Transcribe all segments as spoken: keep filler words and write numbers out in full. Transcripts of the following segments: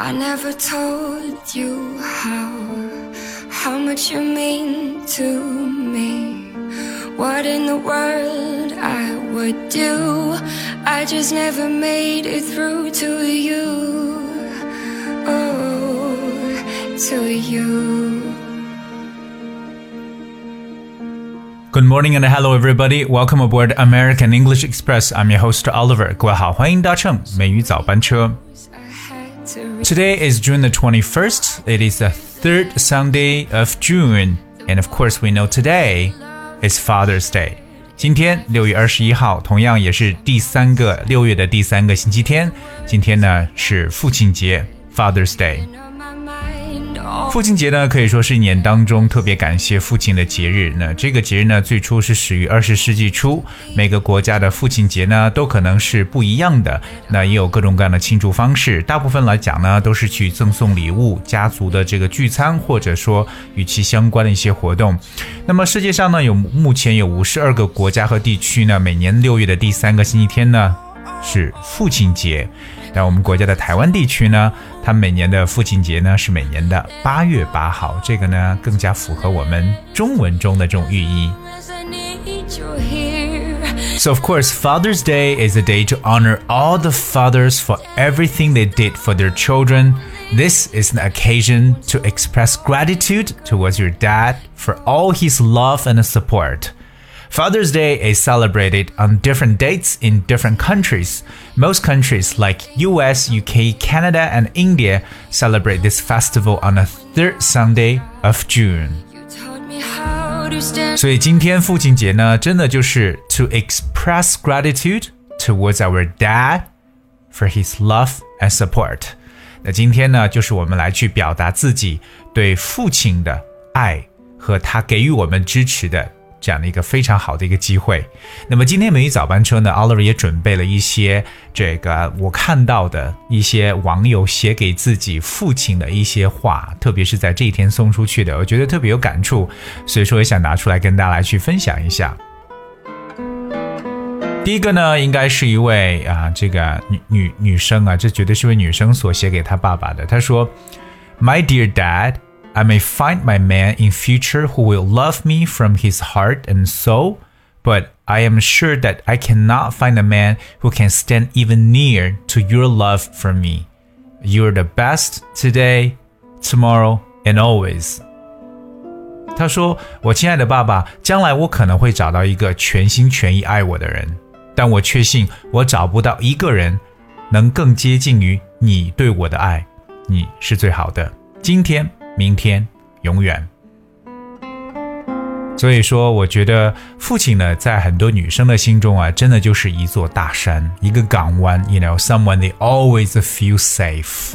I never told you how, how much you mean to me. What in the world I would do, I just never made it through to you. Oh, to you. Good morning and hello everybody. Welcome aboard American English Express. I'm your host Oliver. 各位好，欢迎搭乘美语早班车。Today is June the twenty-first. It is the third Sunday of June. And of course we know today is Father's Day. 今天六月二十一号同样也是第三个 ,六 月的第三个星期天。今天呢是父亲节 ,Father's Day。父亲节呢可以说是一年当中特别感谢父亲的节日。那这个节日呢最初是始于二十世纪初，每个国家的父亲节呢都可能是不一样的，那也有各种各样的庆祝方式，大部分来讲呢都是去赠送礼物，家族的这个聚餐，或者说与其相关的一些活动。那么世界上呢有目前有五十二个国家和地区呢每年六月的第三个星期天呢是父亲节，但我们国家的台湾地区呢，它每年的父亲节呢是每年的八月八号，这个呢更加符合我们中文中的这种寓意。So of course, Father's Day is a day to honor all the fathers for everything they did for their children. This is an occasion to express gratitude towards your dad for all his love and support.Father's Day is celebrated on different dates in different countries. Most countries like U S, U K, Canada, and India celebrate this festival on the third Sunday of June. 所以今天父亲节呢，真的就是 to express gratitude towards our dad for his love and support. 那今天呢，就是我们来去表达自己对父亲的爱和他给予我们支持的这样的一个非常好的一个机会。那么今天美语早班车呢 Oliver 也准备了一些这个我看到的一些网友写给自己父亲的一些话，特别是在这一天送出去的，我觉得特别有感触，所以说也想拿出来跟大家来去分享一下。第一个呢应该是一位啊这个 女, 女, 女生啊，这绝对是位女生所写给她爸爸的。她说 My dear dad,I may find my man in future who will love me from his heart and soul, but I am sure that I cannot find a man who can stand even near to your love for me. You're the best today, tomorrow, and always. 他说，我亲爱的爸爸，将来我可能会找到一个全心全意爱我的人，但我确信我找不到一个人能更接近于你对我的爱。你是最好的，今天明天永远。所以说我觉得父亲呢在很多女生的心中啊真的就是一座大山，一个港湾， you know, someone they always feel safe。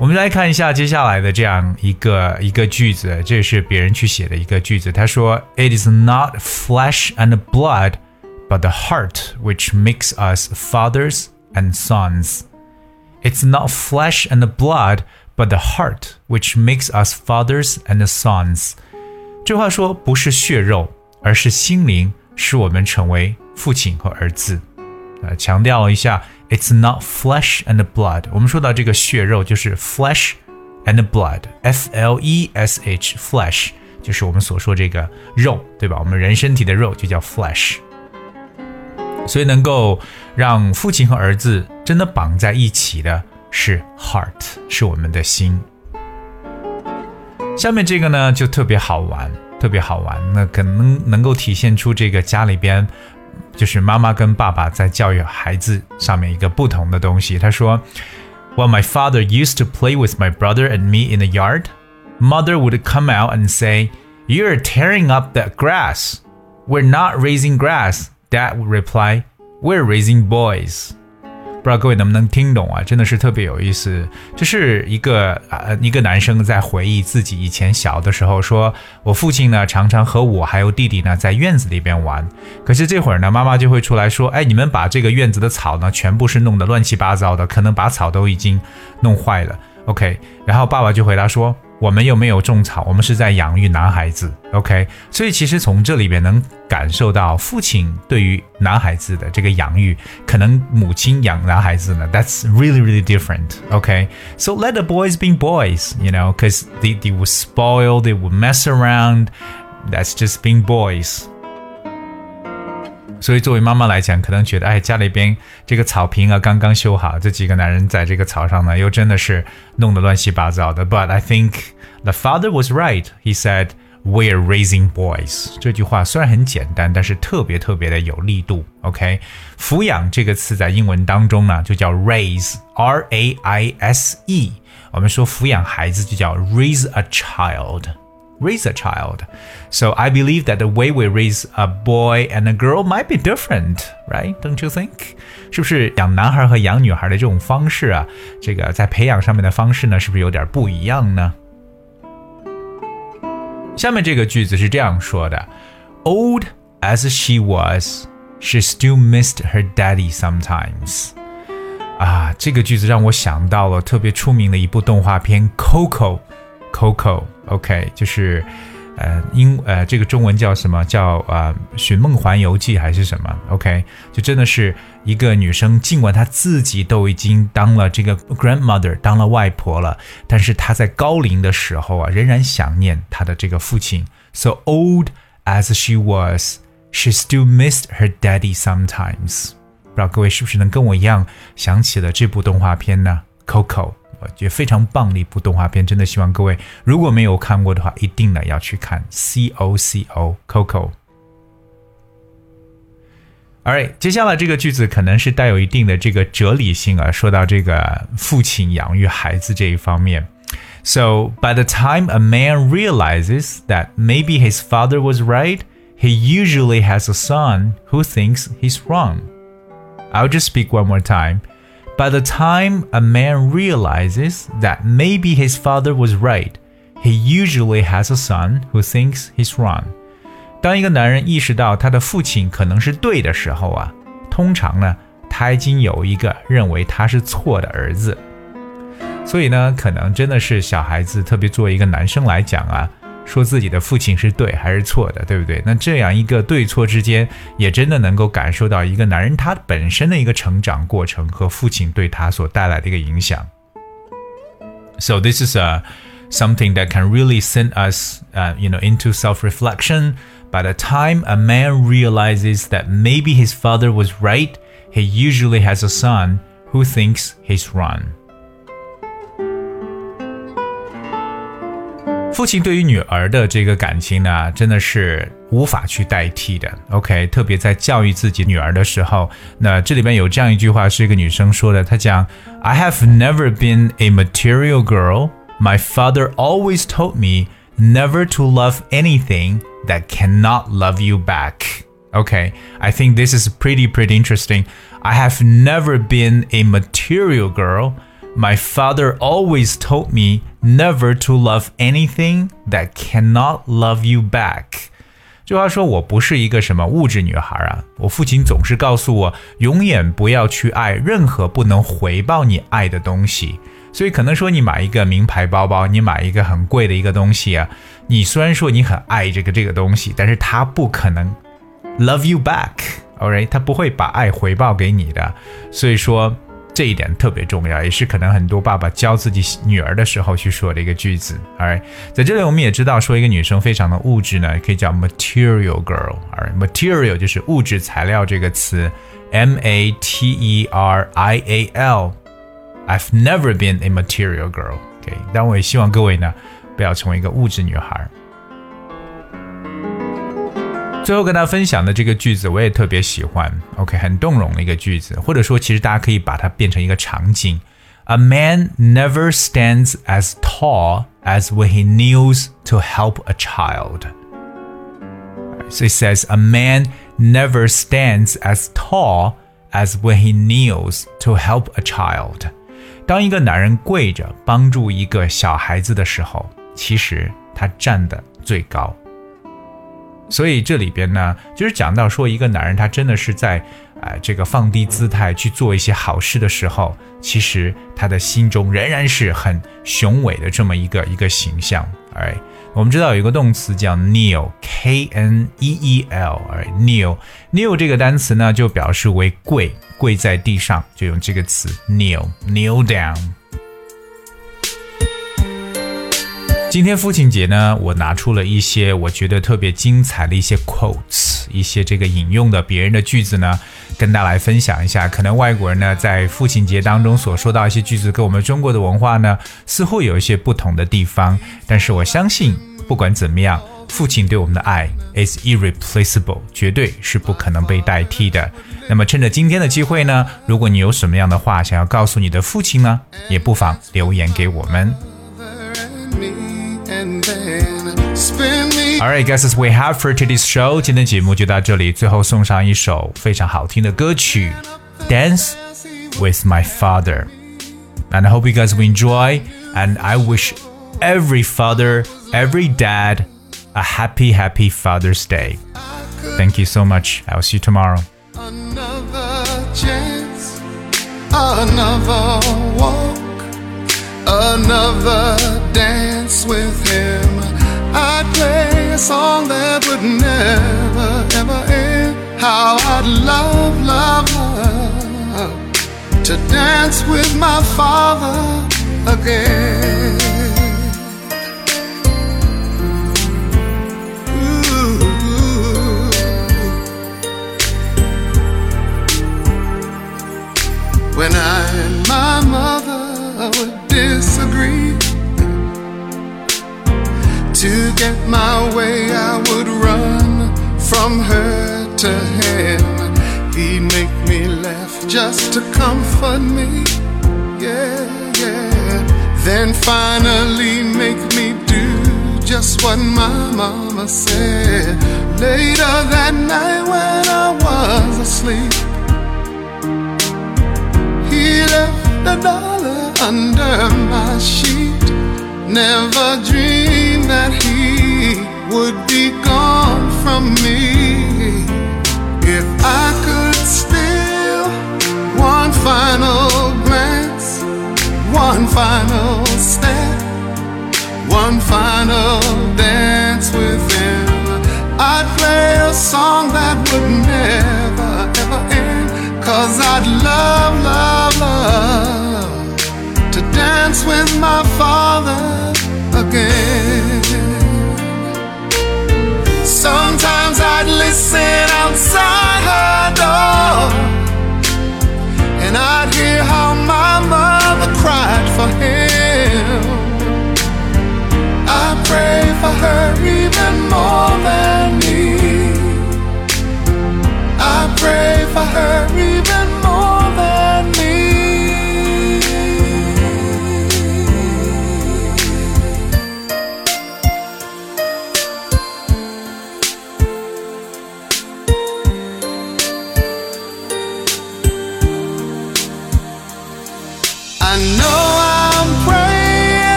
我们来看一下接下来的这样一个一个句子，这是别人去写的一个句子。他说 It is not flesh and blood, but the heart which makes us fathers and sons. It's not flesh and blood,But the heart which makes us fathers and sons. 这话说不是血肉，而是心灵使我们成为父亲和儿子。呃、强调了一下 It's not flesh and blood. 我们说到这个血肉就是 flesh and blood. F L E S H, flesh 就是我们所说这个肉，对吧？我们人身体的肉就叫 flesh。所以能够让父亲和儿子真的绑在一起的是 heart， 是我们的心。下面这个呢就特别好玩，特别好玩，那可能能够体现出这个家里边就是妈妈跟爸爸在教育孩子上面一个不同的东西。他说 While my father used to play with my brother and me in the yard, mother would come out and say, You're tearing up that grass. We're not raising grass. Dad would reply, We're raising boys.不知道各位能不能听懂啊，真的是特别有意思。这是一个、呃、一个男生在回忆自己以前小的时候说，我父亲呢常常和我还有弟弟呢在院子里边玩，可是这会儿呢妈妈就会出来说，哎，你们把这个院子的草呢全部是弄得乱七八糟的，可能把草都已经弄坏了。 OK， 然后爸爸就回答说，我们又没有种草，我们是在养育男孩子 OK， 所以其实从这里边能感受到父亲对于男孩子的这个养育，可能母亲养男孩子呢 that's really really different OK so let the boys be boys you know because they, they will spoil they will mess around that's just being boys。所以作为妈妈来讲，可能觉得哎，家里边这个草坪啊刚刚修好，这几个男人在这个草上呢又真的是弄得乱七八糟的。But I think the father was right. He said, "We're raising boys." 这句话虽然很简单，但是特别特别的有力度。OK， 抚养这个词在英文当中呢就叫 raise, R A I S E。我们说抚养孩子就叫 raise a child.raise a child. So I believe that the way we raise a boy and a girl might be different, right? Don't you think? 是不是养男孩和养女孩的这种方式啊，这个在培养上面的方式呢，是不是有点不一样呢？下面这个句子是这样说的 Old as she was, she still missed her daddy sometimes. 啊，这个句子让我想到了特别出名的一部动画片 Coco Coco, OK, 就是呃英呃这个中文叫什么叫呃寻梦环游记还是什么 OK, 就真的是一个女生尽管她自己都已经当了这个 grandmother, 当了外婆了，但是她在高龄的时候啊仍然想念她的这个父亲。So old as she was, she still missed her daddy sometimes. 不知道各位是不是能跟我一样想起了这部动画片呢 Coco。我觉得非常棒的一部动画片，真的希望各位如果没有看过的话，一定呢要去看 C O C O Coco。Alright, 接下来这个句子可能是带有一定的这个哲理性啊，说到这个父亲养育孩子这一方面。So, by the time a man realizes that maybe his father was right, he usually has a son who thinks he's wrong. I'll just speak one more time.By the time a man realizes that maybe his father was right, he usually has a son who thinks he's wrong. 当一个男人意识到他的父亲可能是对的时候啊，通常呢，他已经有一个认为他是错的儿子。所以呢，可能真的是小孩子，特别作为一个男生来讲啊，说自己的父亲是对还是错的，对不对？那这样一个对错之间，也真的能够感受到一个男人他本身的一个成长过程和父亲对他所带来的一个影响。So this is a, something that can really send us, uh, you know, into self-reflection. By the time a man realizes that maybe his father was right, he usually has a son who thinks he's wrong.父亲对于女儿的这个感情呢，真的是无法去代替的 OK， 特别在教育自己女儿的时候，那这里边有这样一句话是一个女生说的，她讲 I have never been a material girl. My father always told me never to love anything that cannot love you back. OK, I think this is pretty, pretty interesting. I have never been a material girl.My father always told me never to love anything that cannot love you back. 这话说我不是一个什么物质女孩啊，我父亲总是告诉我，永远不要去爱任何不能回报你爱的东西。所以可能说你买一个名牌包包，你买一个很贵的一个东西啊，你虽然说你很爱这个这个东西，但是它不可能 love you back. Alright, 它不会把爱回报给你的。所以说这一点特别重要，也是可能很多爸爸教自己女儿的时候去说的一个句子。Alright, 在这里我们也知道说一个女生非常的物质呢，可以叫 material girl。Alright, material 就是物质材料这个词 M A T E R I A L。I've never been a material girl. Okay, 但我也希望各位呢不要成为一个物质女孩。最后跟大家分享的这个句子我也特别喜欢 OK 很动容的一个句子，或者说其实大家可以把它变成一个场景 A man never stands as tall as when he kneels to help a child. So it says A man never stands as tall as when he kneels to help a child. 当一个男人跪着帮助一个小孩子的时候，其实他站得最高。所以这里边呢，就是讲到说一个男人他真的是在呃、这个放低姿态去做一些好事的时候，其实他的心中仍然是很雄伟的这么一个一个形象。 Alright， 我们知道有一个动词叫 kneel， K N E E L， Alright， kneel kneel 这个单词呢就表示为跪，跪在地上，就用这个词 kneel kneel down。 今天父亲节呢，我拿出了一些我觉得特别精彩的一些 quotes， 一些这个引用的别人的句子呢，跟大家来分享一下。可能外国人呢在父亲节当中所说到一些句子，跟我们中国的文化呢似乎有一些不同的地方，但是我相信不管怎么样，父亲对我们的爱 is irreplaceable， 绝对是不可能被代替的。那么趁着今天的机会呢，如果你有什么样的话想要告诉你的父亲呢，也不妨留言给我们。Alright guys, that's what we have for today's show. 今天节目就到这里，最后送上一首非常好听的歌曲 Dance with my father. And I hope you guys will enjoy. And I wish every father, every dad a happy, happy Father's Day. Thank you so much. I'll see you tomorrow. Another chance, another walk, another dance with him. I'd play a song that would never, ever end. How I'd love, love, love to dance with my father again. Ooh. When I and my mother would disagree, to get my way I would run from her to him. He'd make me laugh just to comfort me, yeah, yeah. Then finally make me do just what my mama said. Later that night when I was asleep, he left a dollar under my sheet. Never dreamed that he would be gone from me. If I could steal one final glance, one final step, one final dance with him, I'd play a song that would never, ever end. 'Cause I'd love, love, love to dance with my father again. Sometimes I'd listen outside her door, and I'd hear how my mother cried for him. I pray for her even more than me. I pray for her even more than me.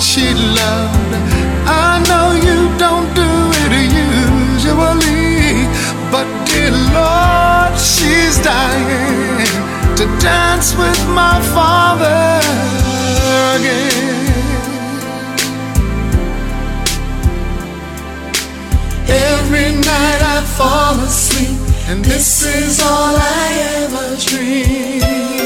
She loved. I know you don't do it usually, but dear Lord, she's dying to dance with my father again. Every night I fall asleep, and this is all I ever dream.